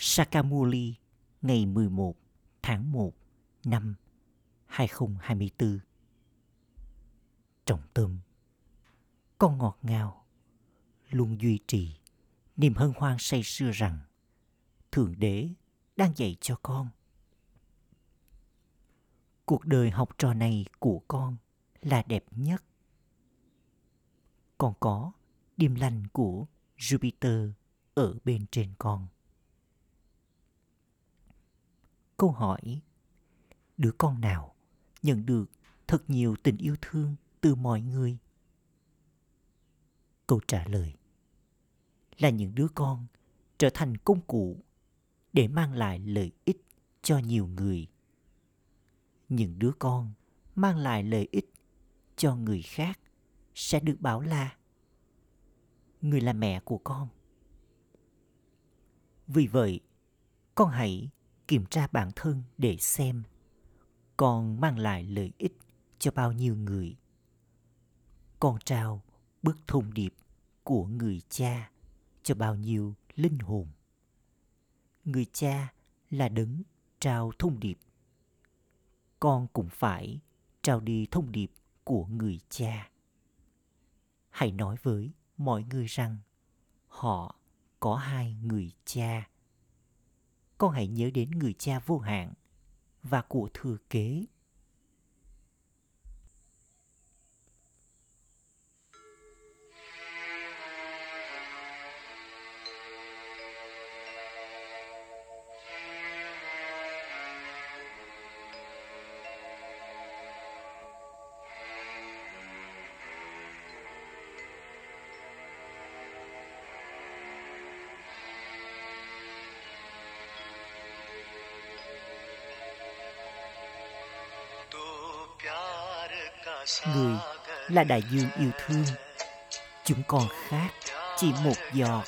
Sakamuli ngày 11 tháng 1 năm 2024. Trọng tâm: con ngọt ngào luôn duy trì niềm hân hoan say sưa rằng Thượng Đế đang dạy cho con. Cuộc đời học trò này của con là đẹp nhất. Con có điềm lành của Jupiter ở bên trên con. Câu hỏi: đứa con nào nhận được thật nhiều tình yêu thương từ mọi người? Câu trả lời là những đứa con trở thành công cụ để mang lại lợi ích cho nhiều người. Những đứa con mang lại lợi ích cho người khác sẽ được bảo là người là mẹ của con. Vì vậy, con hãy kiểm tra bản thân để xem con mang lại lợi ích cho bao nhiêu người. Con trao bức thông điệp của người cha cho bao nhiêu linh hồn. Người cha là đấng trao thông điệp. Con cũng phải trao đi thông điệp của người cha. Hãy nói với mọi người rằng họ có hai người cha. Con hãy nhớ đến người cha vô hạn và của thừa kế. Người là đại dương yêu thương. Chúng con khác chỉ một giọt.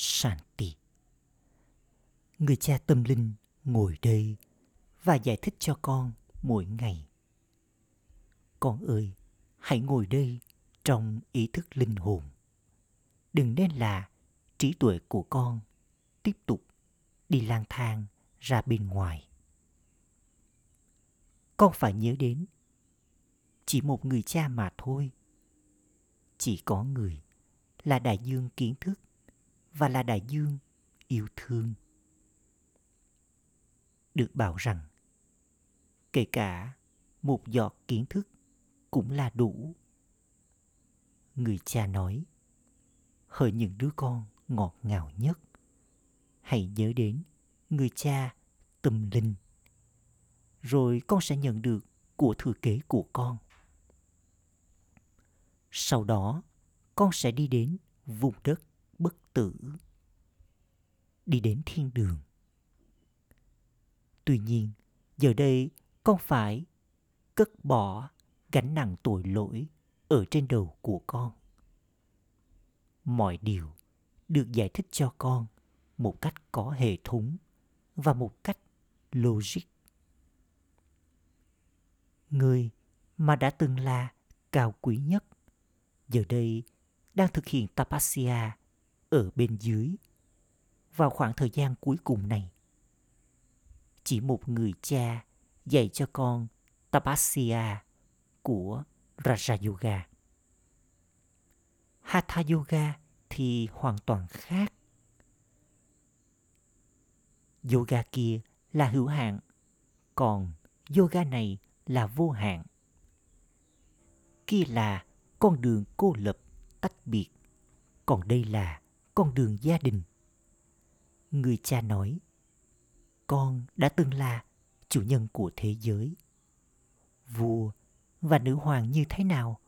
Shanti. Người cha tâm linh ngồi đây và giải thích cho con mỗi ngày. Con ơi, hãy ngồi đây trong ý thức linh hồn. Đừng nên là trí tuệ của con tiếp tục đi lang thang ra bên ngoài. Con phải nhớ đến chỉ một người cha mà thôi. Chỉ có người là đại dương kiến thức và là đại dương yêu thương. Được bảo rằng kể cả một giọt kiến thức cũng là đủ. Người cha nói: hỡi những đứa con ngọt ngào nhất, hãy nhớ đến người cha tâm linh, rồi con sẽ nhận được của thừa kế của con. Sau đó con sẽ đi đến vùng đất bất tử, đi đến thiên đường. Tuy nhiên, giờ đây con phải cất bỏ gánh nặng tội lỗi ở trên đầu của con. Mọi điều được giải thích cho con một cách có hệ thống và một cách logic. Người mà đã từng là cao quý nhất, giờ đây đang thực hiện tapasya ở bên dưới vào khoảng thời gian cuối cùng này. Chỉ một người cha dạy cho con Tapasya của Raja Yoga. Hatha Yoga thì hoàn toàn khác. Yoga kia là hữu hạn, còn yoga này là vô hạn. Kia là con đường cô lập, tách biệt, còn đây là con đường gia đình. Người cha nói, con đã từng là chủ nhân của thế giới. Vua và nữ hoàng như thế nào,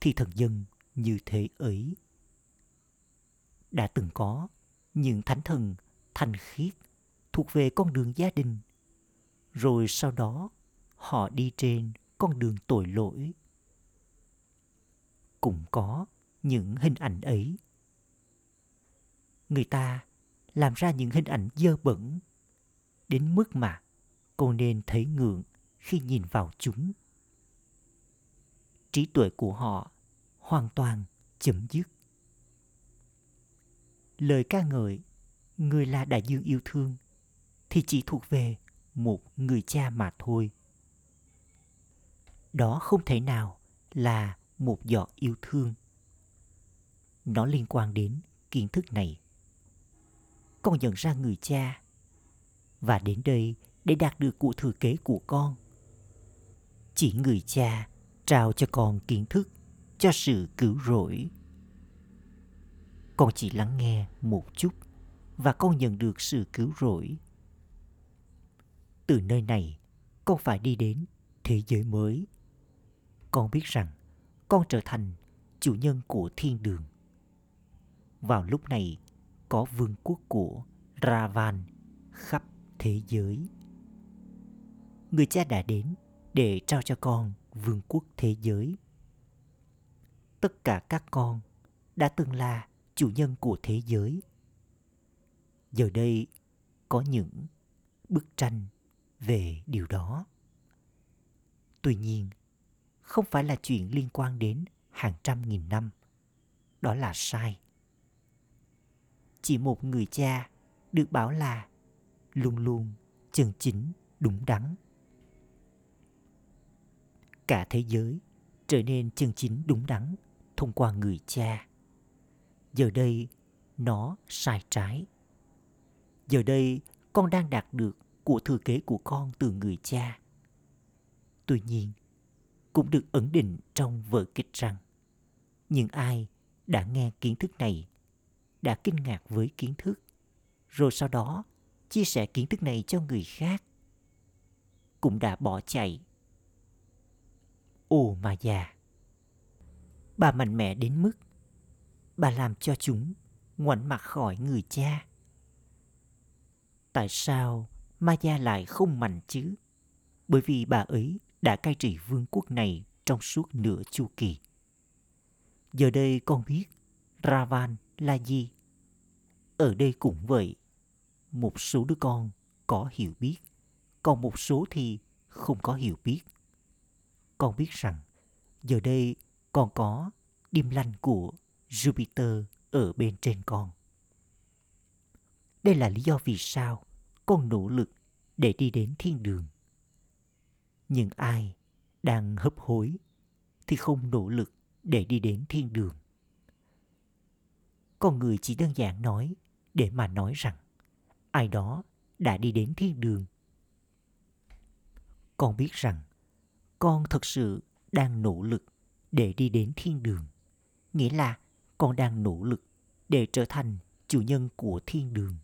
thì thần dân như thế ấy. Đã từng có những thánh thần thanh khiết thuộc về con đường gia đình, rồi sau đó họ đi trên con đường tội lỗi. Cũng có những hình ảnh ấy. Người ta làm ra những hình ảnh dơ bẩn, đến mức mà cô nên thấy ngượng khi nhìn vào chúng. Trí tuệ của họ hoàn toàn chấm dứt. Lời ca ngợi người là đại dương yêu thương thì chỉ thuộc về một người cha mà thôi. Đó không thể nào là một giọt yêu thương. Nó liên quan đến kiến thức này. Con nhận ra người cha và đến đây để đạt được của thừa kế của con. Chỉ người cha trao cho con kiến thức cho sự cứu rỗi. Con chỉ lắng nghe một chút và con nhận được sự cứu rỗi. Từ nơi này, con phải đi đến thế giới mới. Con biết rằng con trở thành chủ nhân của thiên đường. Vào lúc này, có vương quốc của Ravan khắp thế giới. Người cha đã đến để trao cho con vương quốc thế giới. Tất cả các con đã từng là chủ nhân của thế giới. Giờ đây có những bức tranh về điều đó. Tuy nhiên, không phải là chuyện liên quan đến hàng trăm nghìn năm. Đó là sai. Chỉ một người cha được bảo là luôn luôn chân chính đúng đắn. Cả thế giới trở nên chân chính đúng đắn thông qua người cha. Giờ đây nó sai trái. Giờ đây con đang đạt được của thừa kế của con từ người cha. Tuy nhiên, cũng được ẩn định trong vở kịch rằng những ai đã nghe kiến thức này đã kinh ngạc với kiến thức, rồi sau đó chia sẻ kiến thức này cho người khác, cũng đã bỏ chạy. Ồ mà già! Bà mạnh mẽ đến mức bà làm cho chúng ngoảnh mặt khỏi người cha. Tại sao Maya lại không mạnh chứ? Bởi vì bà ấy đã cai trị vương quốc này trong suốt nửa chu kỳ. Giờ đây con biết Ravan là gì? Ở đây cũng vậy. Một số đứa con có hiểu biết, còn một số thì không có hiểu biết. Con biết rằng giờ đây con có điềm lành của Jupiter ở bên trên con. Đây là lý do vì sao con nỗ lực để đi đến thiên đường. Nhưng ai đang hấp hối thì không nỗ lực để đi đến thiên đường. Con người chỉ đơn giản nói để mà nói rằng ai đó đã đi đến thiên đường. Con biết rằng con thật sự đang nỗ lực để đi đến thiên đường. Nghĩa là con đang nỗ lực để trở thành chủ nhân của thiên đường.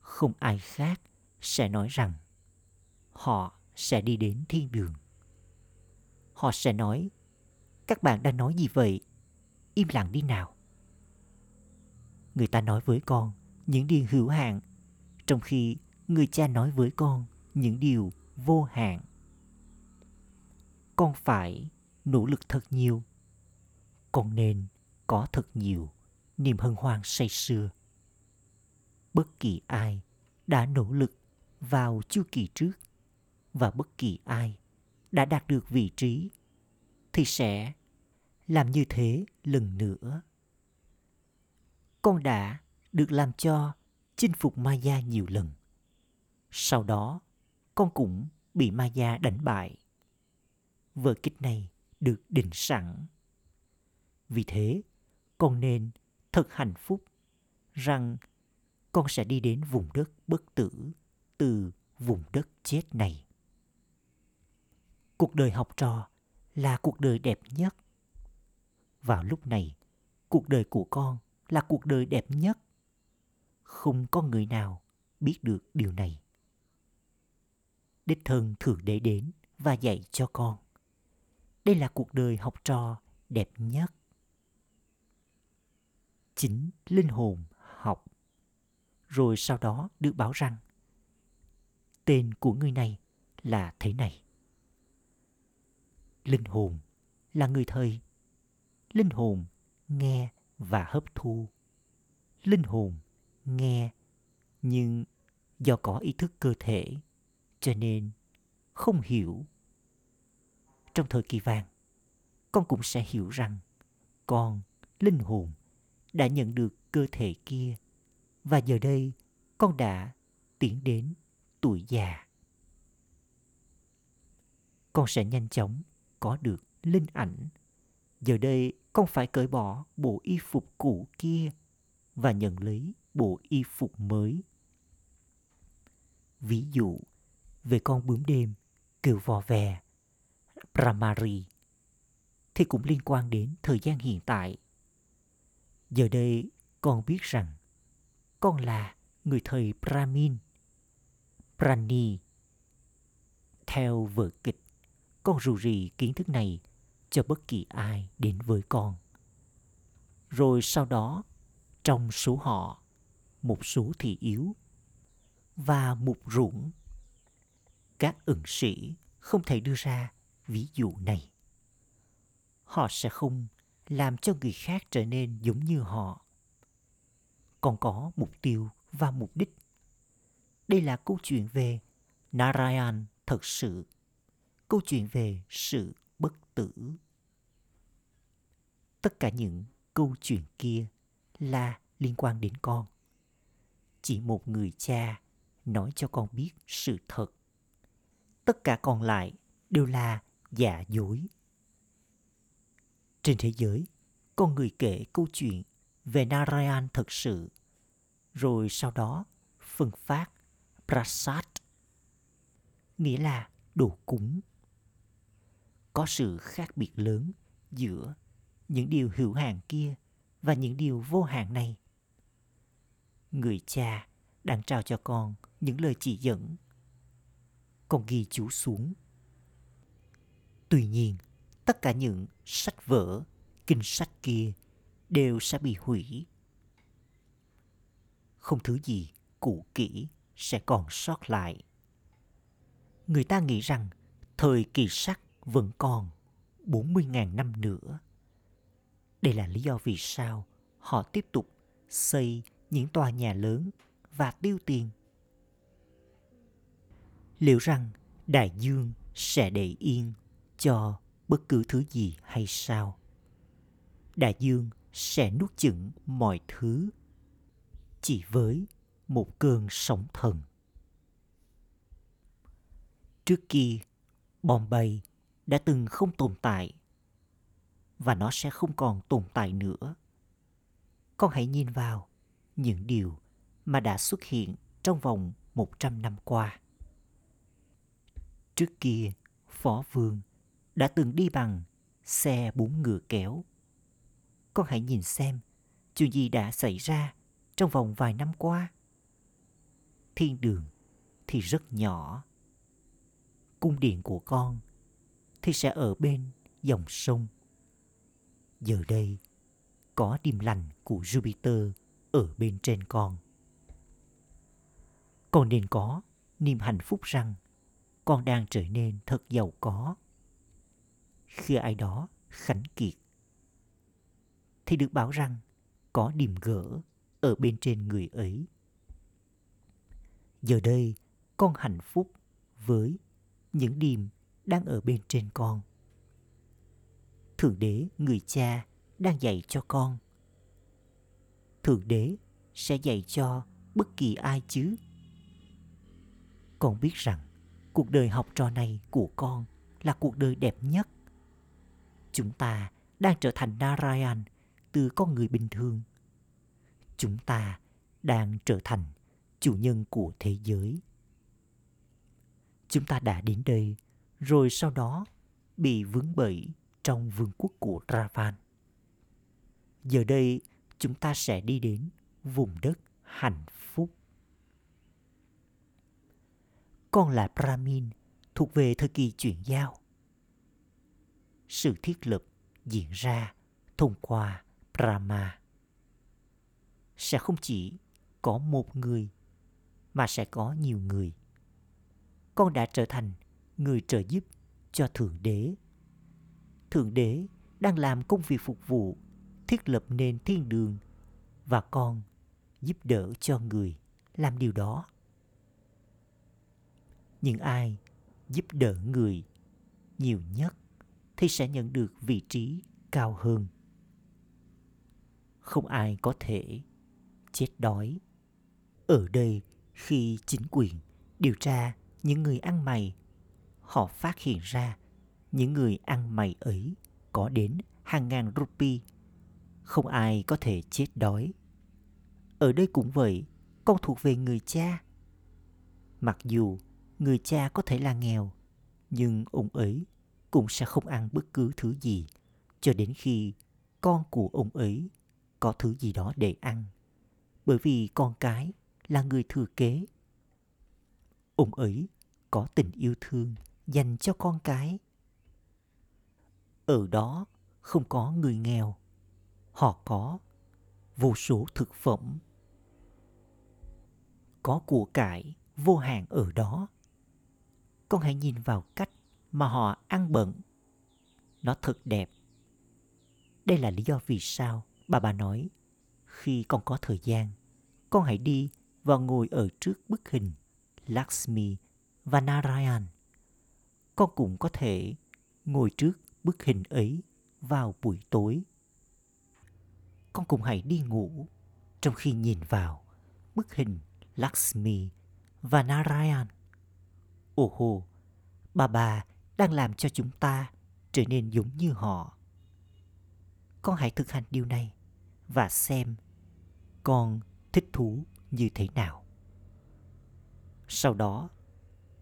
Không ai khác sẽ nói rằng họ sẽ đi đến thiên đường. Họ sẽ nói, các bạn đang nói gì vậy? Im lặng đi nào. Người ta nói với con những điều hữu hạn, trong khi người cha nói với con những điều vô hạn. Con phải nỗ lực thật nhiều. Con nên có thật nhiều niềm hân hoan say sưa. Bất kỳ ai đã nỗ lực vào chu kỳ trước và bất kỳ ai đã đạt được vị trí thì sẽ làm như thế lần nữa. Con đã được làm cho chinh phục Maya nhiều lần. Sau đó, con cũng bị Maya đánh bại. Vở kịch này được định sẵn. Vì thế, con nên thật hạnh phúc rằng con sẽ đi đến vùng đất bất tử từ vùng đất chết này. Cuộc đời học trò là cuộc đời đẹp nhất. Vào lúc này, cuộc đời của con là cuộc đời đẹp nhất. Không có người nào biết được điều này. Đích thân Thượng Đế đến và dạy cho con. Đây là cuộc đời học trò đẹp nhất. Chính linh hồn học. Rồi sau đó được bảo rằng tên của người này là thế này. Linh hồn là người thầy. Linh hồn nghe và hấp thu. Linh hồn nghe nhưng do có ý thức cơ thể cho nên không hiểu. Trong thời kỳ vàng, con cũng sẽ hiểu rằng con, linh hồn, đã nhận được cơ thể kia và giờ đây con đã tiến đến tuổi già. Con sẽ nhanh chóng có được linh ảnh. Giờ đây con phải cởi bỏ bộ y phục cũ kia và nhận lấy bộ y phục mới. Ví dụ về con bướm đêm kêu vò vè, Brahmari, thì cũng liên quan đến thời gian hiện tại. Giờ đây con biết rằng con là người thầy Brahmin, Brahmi. Theo vở kịch, con rù rì kiến thức này cho bất kỳ ai đến với con. Rồi sau đó, trong số họ, một số thì yếu và một ruộng. Các ẩn sĩ không thể đưa ra ví dụ này. Họ sẽ không làm cho người khác trở nên giống như họ. Còn có mục tiêu và mục đích. Đây là câu chuyện về Narayan thật sự. Câu chuyện về sự bất tử. Tất cả những câu chuyện kia là liên quan đến con. Chỉ một người cha nói cho con biết sự thật. Tất cả còn lại đều là giả dối. Trên thế giới, con người kể câu chuyện về Narayan thật sự, rồi sau đó phân phát prasad, nghĩa là đồ cúng. Có sự khác biệt lớn giữa những điều hữu hạn kia và những điều vô hạn này. Người cha đang trao cho con những lời chỉ dẫn. Con ghi chú xuống. Tuy nhiên, tất cả những sách vở, kinh sách kia đều sẽ bị hủy. Không thứ gì cũ kỹ sẽ còn sót lại. Người ta nghĩ rằng thời kỳ sắc vẫn còn 40.000 năm nữa. Đây là lý do vì sao họ tiếp tục xây những tòa nhà lớn và tiêu tiền. Liệu rằng đại dương sẽ để yên cho bất cứ thứ gì hay sao? Đại dương sẽ nuốt chửng mọi thứ chỉ với một cơn sóng thần. Trước kia, Bombay đã từng không tồn tại và nó sẽ không còn tồn tại nữa. Con hãy nhìn vào những điều mà đã xuất hiện trong vòng 100 năm qua. Trước kia, Phó Vương đã từng đi bằng xe 4 ngựa kéo. Con hãy nhìn xem chuyện gì đã xảy ra trong vòng vài năm qua. Thiên đường thì rất nhỏ. Cung điện của con thì sẽ ở bên dòng sông. Giờ đây, có điềm lành của Jupiter ở bên trên con. Con nên có niềm hạnh phúc rằng con đang trở nên thật giàu có. Khi ai đó khánh kiệt, thì được bảo rằng có điềm gỡ ở bên trên người ấy. Giờ đây, con hạnh phúc với những điềm đang ở bên trên con. Thượng Đế, người cha, đang dạy cho con. Thượng Đế sẽ dạy cho bất kỳ ai chứ? Con biết rằng cuộc đời học trò này của con là cuộc đời đẹp nhất. Chúng ta đang trở thành Narayan từ con người bình thường. Chúng ta đang trở thành chủ nhân của thế giới. Chúng ta đã đến đây, rồi sau đó bị vướng bẫy trong vương quốc của Ravan. Giờ đây, chúng ta sẽ đi đến vùng đất hạnh phúc. Con là Brahmin, thuộc về thời kỳ chuyển giao. Sự thiết lập diễn ra thông qua Brahma. Sẽ không chỉ có một người, mà sẽ có nhiều người. Con đã trở thành người trợ giúp cho Thượng Đế. Thượng Đế đang làm công việc phục vụ, thiết lập nền thiên đường, và con giúp đỡ cho người làm điều đó. Những ai giúp đỡ người nhiều nhất thì sẽ nhận được vị trí cao hơn. Không ai có thể chết đói. Ở đây, khi chính quyền điều tra những người ăn mày, họ phát hiện ra những người ăn mày ấy có đến hàng ngàn rupee. Không ai có thể chết đói. Ở đây cũng vậy, con thuộc về người cha. Mặc dù người cha có thể là nghèo, nhưng ông ấy cũng sẽ không ăn bất cứ thứ gì cho đến khi con của ông ấy có thứ gì đó để ăn. Bởi vì con cái là người thừa kế. Ông ấy có tình yêu thương dành cho con cái. Ở đó không có người nghèo. Họ có vô số thực phẩm. Có của cải vô hạn ở đó. Con hãy nhìn vào cách mà họ ăn bận. Nó thật đẹp. Đây là lý do vì sao bà nói khi con có thời gian, con hãy đi và ngồi ở trước bức hình Lakshmi và Narayan. Con cũng có thể ngồi trước bức hình ấy vào buổi tối. Con cũng hãy đi ngủ trong khi nhìn vào bức hình Lakshmi và Narayan. Ồ hồ, bà đang làm cho chúng ta trở nên giống như họ. Con hãy thực hành điều này và xem con thích thú như thế nào. Sau đó,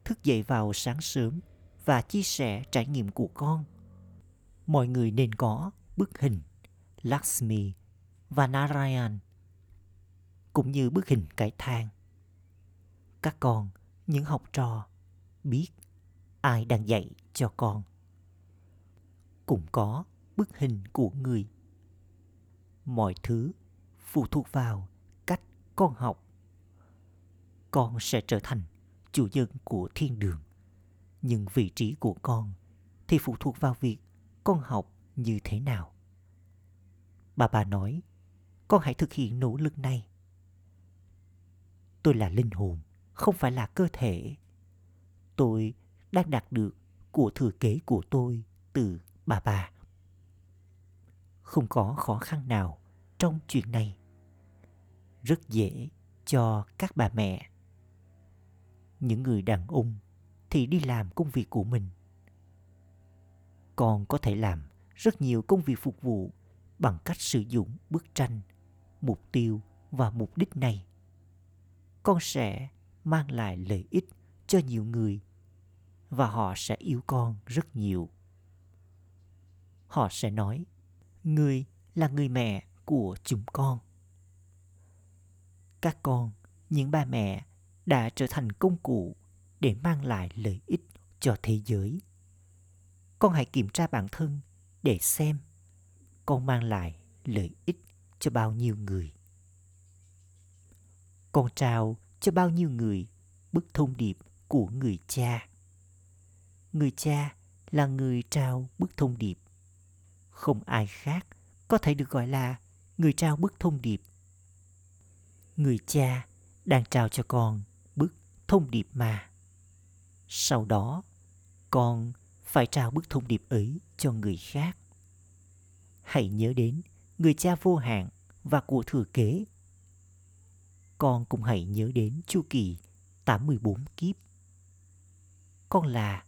thức dậy vào sáng sớm và chia sẻ trải nghiệm của con. Mọi người nên có bức hình Lakshmi và Narayan, cũng như bức hình cái thang. Các con, những học trò, biết ai đang dạy cho con. Cũng có bức hình của người. Mọi thứ phụ thuộc vào cách con học. Con sẽ trở thành chủ nhân của thiên đường. Nhưng vị trí của con thì phụ thuộc vào việc con học như thế nào. Bà nói, con hãy thực hiện nỗ lực này. Tôi là linh hồn, không phải là cơ thể. Tôi đang đạt được của thừa kế của tôi từ bà. Không có khó khăn nào trong chuyện này. Rất dễ cho các bà mẹ. Những người đàn ông thì đi làm công việc của mình. Con có thể làm rất nhiều công việc phục vụ bằng cách sử dụng bức tranh, mục tiêu và mục đích này. Con sẽ mang lại lợi ích cho nhiều người và họ sẽ yêu con rất nhiều. Họ sẽ nói, người là người mẹ của chúng con. Các con, những bà mẹ đã trở thành công cụ để mang lại lợi ích cho thế giới. Con hãy kiểm tra bản thân để xem con mang lại lợi ích cho bao nhiêu người. Con trao cho bao nhiêu người bức thông điệp của người cha. Người cha là người trao bức thông điệp. Không ai khác có thể được gọi là người trao bức thông điệp. Người cha đang trao cho con bức thông điệp mà. Sau đó, con phải trao bức thông điệp ấy cho người khác. Hãy nhớ đến người cha vô hạn và của thừa kế. con cũng hãy nhớ đến chu kỳ 84 kiếp. Con là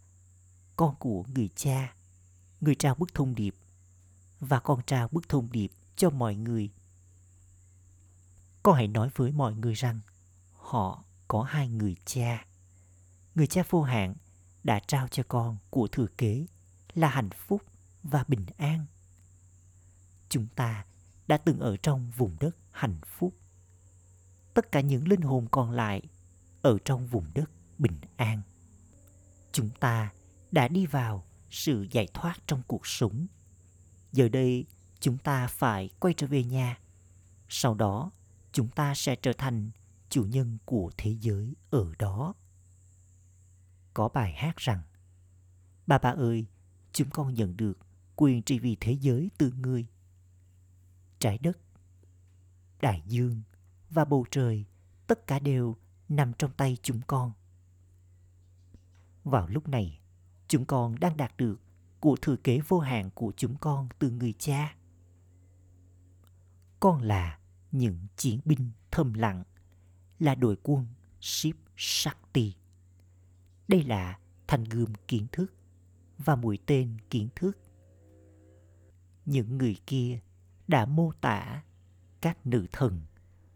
con của người cha, người trao bức thông điệp, và con trao bức thông điệp cho mọi người. Con hãy nói với mọi người rằng họ có hai người cha. Người cha vô hạn đã trao cho con của thừa kế là hạnh phúc và bình an. Chúng ta đã từng ở trong vùng đất hạnh phúc. Tất cả những linh hồn còn lại ở trong vùng đất bình an. Chúng ta đã đi vào sự giải thoát trong cuộc sống. Giờ đây chúng ta phải quay trở về nhà. Sau đó chúng ta sẽ trở thành chủ nhân của thế giới ở đó. Có bài hát rằng: Bà ơi, chúng con nhận được quyền trị vì thế giới từ Ngươi. Trái đất, đại dương và bầu trời, tất cả đều nằm trong tay chúng con. Vào lúc này, chúng con đang đạt được của thừa kế vô hạn của chúng con từ người cha. Con là những chiến binh thầm lặng, là đội quân Shiv Shakti. Đây là thanh gươm kiến thức và mũi tên kiến thức. Những người kia đã mô tả các nữ thần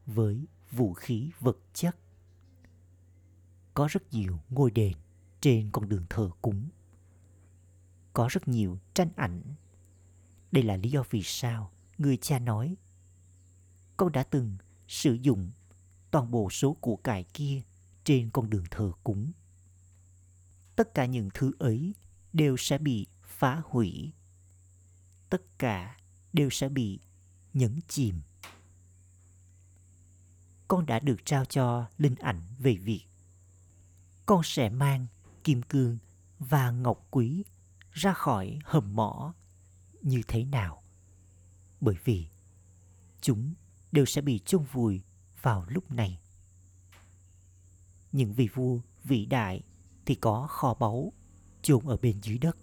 với vũ khí vật chất. Có rất nhiều ngôi đền trên con đường thờ cúng. Có rất nhiều tranh ảnh. Đây là lý do vì sao người cha nói: Con đã từng sử dụng toàn bộ số của cải kia trên con đường thờ cúng. Tất cả những thứ ấy đều sẽ bị phá hủy. Tất cả đều sẽ bị nhấn chìm. Con đã được trao cho linh ảnh về việc con sẽ mang kim cương và ngọc quý ra khỏi hầm mỏ như thế nào, bởi vì chúng đều sẽ bị chôn vùi vào lúc này. Những vị vua vĩ đại thì có kho báu chôn ở bên dưới đất.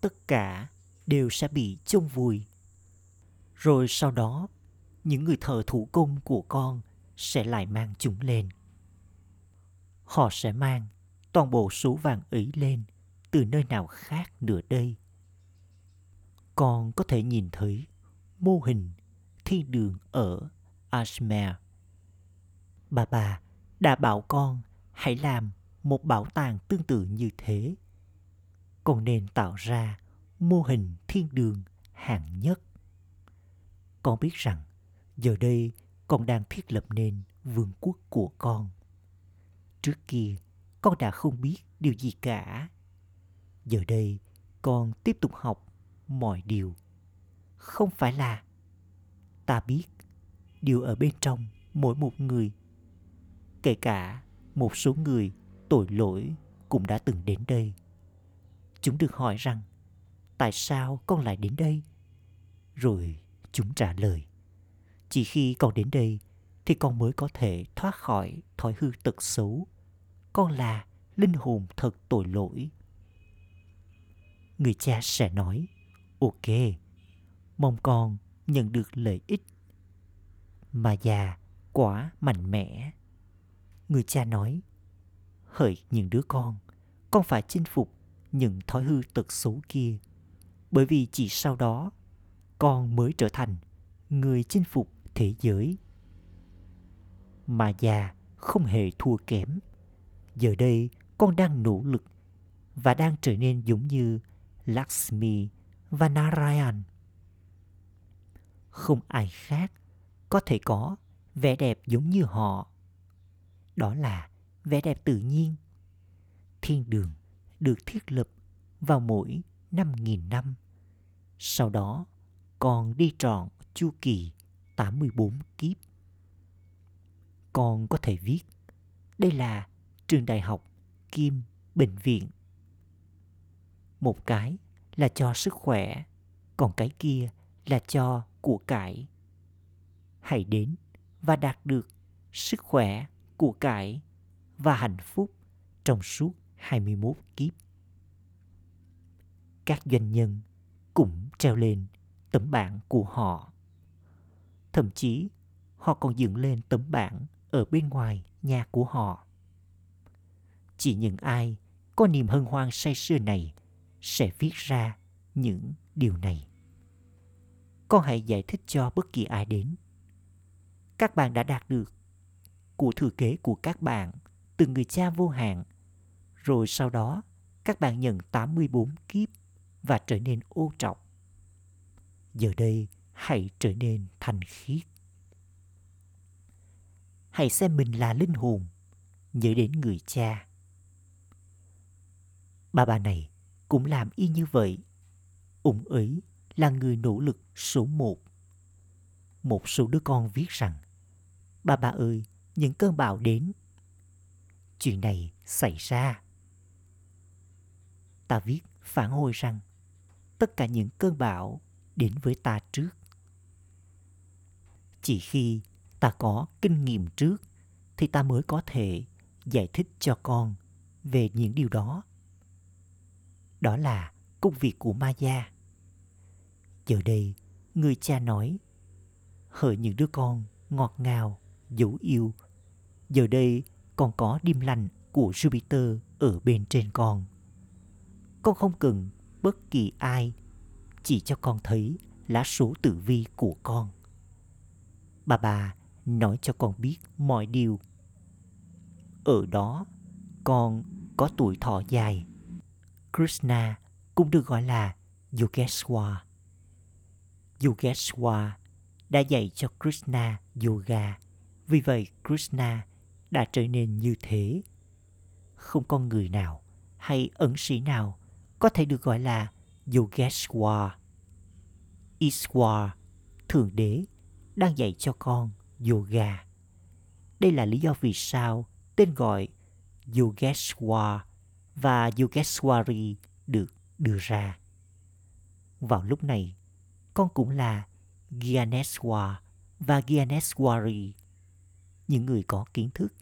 Tất cả đều sẽ bị chôn vùi. Rồi sau đó, những người thợ thủ công của con sẽ lại mang chúng lên. Họ sẽ mang toàn bộ số vàng ấy lên từ nơi nào khác nữa đây. Con có thể nhìn thấy mô hình thiên đường ở Ajmer. Bà đã bảo con hãy làm một bảo tàng tương tự như thế. Con nên tạo ra mô hình thiên đường hạng nhất. Con biết rằng giờ đây con đang thiết lập nên vương quốc của con. Trước kia con đã không biết điều gì cả. Giờ đây con tiếp tục học mọi điều. Không phải là ta biết điều ở bên trong mỗi một người, kể cả một số người tội lỗi cũng đã từng đến đây. Chúng được hỏi rằng tại sao con lại đến đây? Rồi chúng trả lời: Chỉ khi con đến đây thì con mới có thể thoát khỏi thói hư tật xấu. Con là linh hồn thật tội lỗi. Người cha sẽ nói: Ok, mong con nhận được lợi ích. Mà già quá mạnh mẽ. Người cha nói: Hỡi những đứa con phải chinh phục những thói hư tật xấu kia. Bởi vì chỉ sau đó, con mới trở thành người chinh phục thế giới. Mà già không hề thua kém. Giờ đây con đang nỗ lực và đang trở nên giống như Lakshmi và Narayan. Không ai khác có thể có vẻ đẹp giống như họ. Đó là vẻ đẹp tự nhiên. Thiên đường được thiết lập vào mỗi 5.000 năm. Sau đó con đi trọn chu kỳ 84 kiếp. Con có thể viết: Đây là trường đại học kim bệnh viện. Một cái là cho sức khỏe, còn cái kia là cho của cải. Hãy đến và đạt được sức khỏe, của cải và hạnh phúc trong suốt 21 kiếp. Các doanh nhân cũng treo lên tấm bảng của họ. Thậm chí họ còn dựng lên tấm bảng ở bên ngoài nhà của họ. Chỉ những ai có niềm hân hoan say sưa này sẽ viết ra những điều này. Con hãy giải thích cho bất kỳ ai đến. Các bạn đã đạt được của thừa kế của các bạn từ người cha vô hạn. Rồi sau đó, các bạn nhận 84 kiếp và trở nên ô trọc. Giờ đây, hãy trở nên thanh khiết. Hãy xem mình là linh hồn, nhớ đến người cha. Bà này cũng làm y như vậy. Ông ấy là người nỗ lực số 1. Một số đứa con viết rằng, bà ơi, những cơn bão đến. Chuyện này xảy ra. Ta viết phản hồi rằng, tất cả những cơn bão đến với ta trước. Chỉ khi ta có kinh nghiệm trước, thì ta mới có thể giải thích cho con về những điều đó. Đó là công việc của Maya. Giờ đây, người cha nói, hỡi những đứa con ngọt ngào, dấu yêu. Giờ đây, con có điềm lành của Jupiter ở bên trên con. Con không cần bất kỳ ai chỉ cho con thấy lá số tử vi của con. Bà nói cho con biết mọi điều. Ở đó, con có tuổi thọ dài. Krishna cũng được gọi là Yogeshwar. Yogeshwar đã dạy cho Krishna yoga. Vì vậy, Krishna đã trở nên như thế. Không có người nào hay ẩn sĩ nào có thể được gọi là Yogeshwar. Ishwar, Thượng Đế, đang dạy cho con yoga. Đây là lý do vì sao tên gọi Yogeshwar và Yogeshwari được đưa ra. Vào lúc này, con cũng là Gyaneshwar và Gyaneshwari, những người có kiến thức.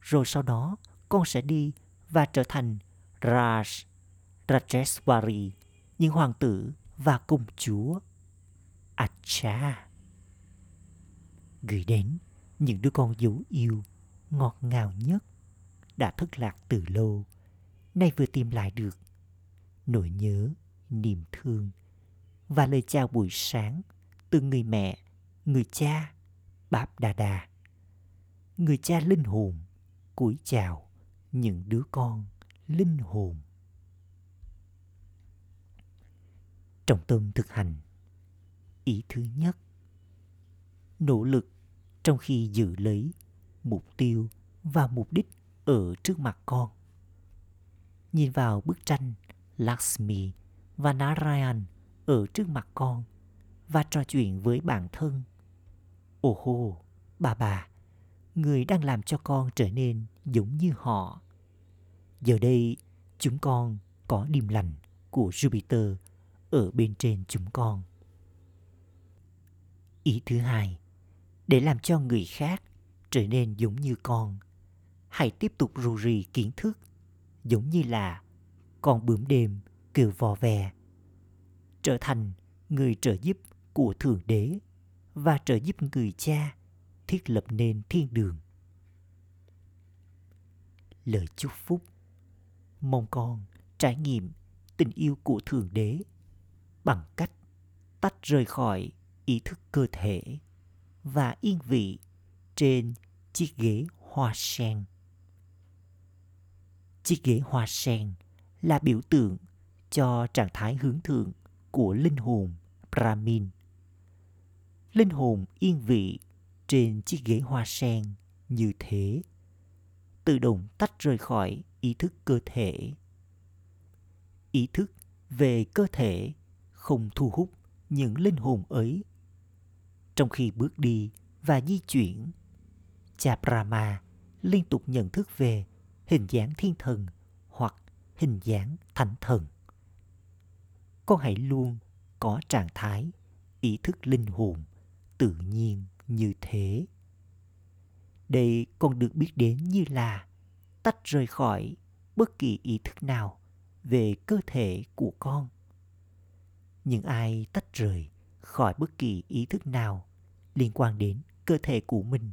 Rồi sau đó, con sẽ đi và trở thành Raj, Rajeshwari, những hoàng tử và công chúa. Acha! Gửi đến những đứa con dấu yêu, ngọt ngào nhất, đã thất lạc từ lâu, nay vừa tìm lại được nỗi nhớ, niềm thương và lời chào buổi sáng từ người mẹ, người cha, Báp Đà Đà. Người cha linh hồn cúi chào những đứa con linh hồn. Trọng tâm thực hành. Ý thứ nhất, nỗ lực trong khi giữ lấy mục tiêu và mục đích ở trước mặt con. Nhìn vào bức tranh Lakshmi và Narayan ở trước mặt con và trò chuyện với bản thân. Ô hô, bà, người đang làm cho con trở nên giống như họ. Giờ đây, chúng con có điềm lành của Jupiter ở bên trên chúng con. Ý thứ hai, để làm cho người khác trở nên giống như con, hãy tiếp tục rù rì kiến thức, giống như là con bướm đêm kêu vò vè. Trở thành người trợ giúp của Thượng Đế và trợ giúp người cha thiết lập nên thiên đường. Lời chúc phúc. Mong con trải nghiệm tình yêu của Thượng Đế bằng cách tách rời khỏi ý thức cơ thể và yên vị trên chiếc ghế hoa sen. Chiếc ghế hoa sen là biểu tượng cho trạng thái hướng thượng của linh hồn Brahmin. Linh hồn yên vị trên chiếc ghế hoa sen như thế, tự động tách rời khỏi ý thức cơ thể. Ý thức về cơ thể không thu hút những linh hồn ấy. Trong khi bước đi và di chuyển, cha Brahma liên tục nhận thức về hình dáng thiên thần hoặc hình dáng thánh thần. Con hãy luôn có trạng thái ý thức linh hồn tự nhiên như thế. Đây còn được biết đến như là tách rời khỏi bất kỳ ý thức nào về cơ thể của con. Những ai tách rời khỏi bất kỳ ý thức nào liên quan đến cơ thể của mình.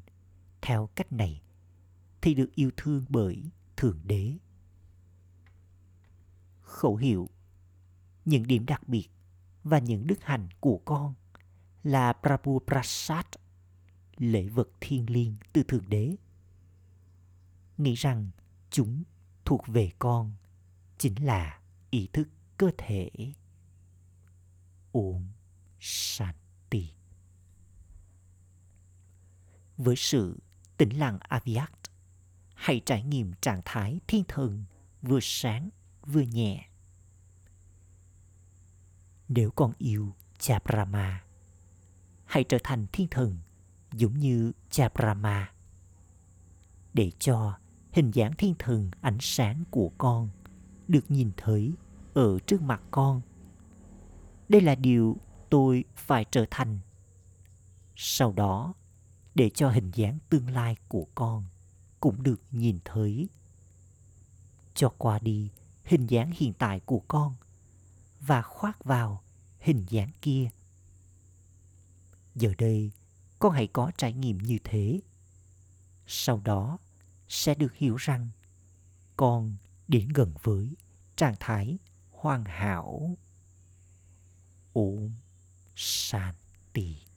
Theo cách này thì được yêu thương bởi Thượng Đế. Khẩu hiệu: những điểm đặc biệt và những đức hạnh của con là Prabhu Prasad, lễ vật thiêng liêng từ Thượng Đế. Nghĩ rằng chúng thuộc về con chính là ý thức cơ thể. Om Shanti. Với sự tĩnh lặng avyakt, hãy trải nghiệm trạng thái thiên thần vừa sáng vừa nhẹ. Nếu con yêu cha Brahma, hãy trở thành thiên thần giống như cha Brahma, để cho hình dáng thiên thần ánh sáng của con được nhìn thấy ở trước mặt con. Đây là điều tôi phải trở thành. Sau đó, để cho hình dáng tương lai của con cũng được nhìn thấy. Cho qua đi hình dáng hiện tại của con và khoác vào hình dáng kia. Giờ đây, con hãy có trải nghiệm như thế. Sau đó, sẽ được hiểu rằng con đến gần với trạng thái hoàn hảo. Om Shanti.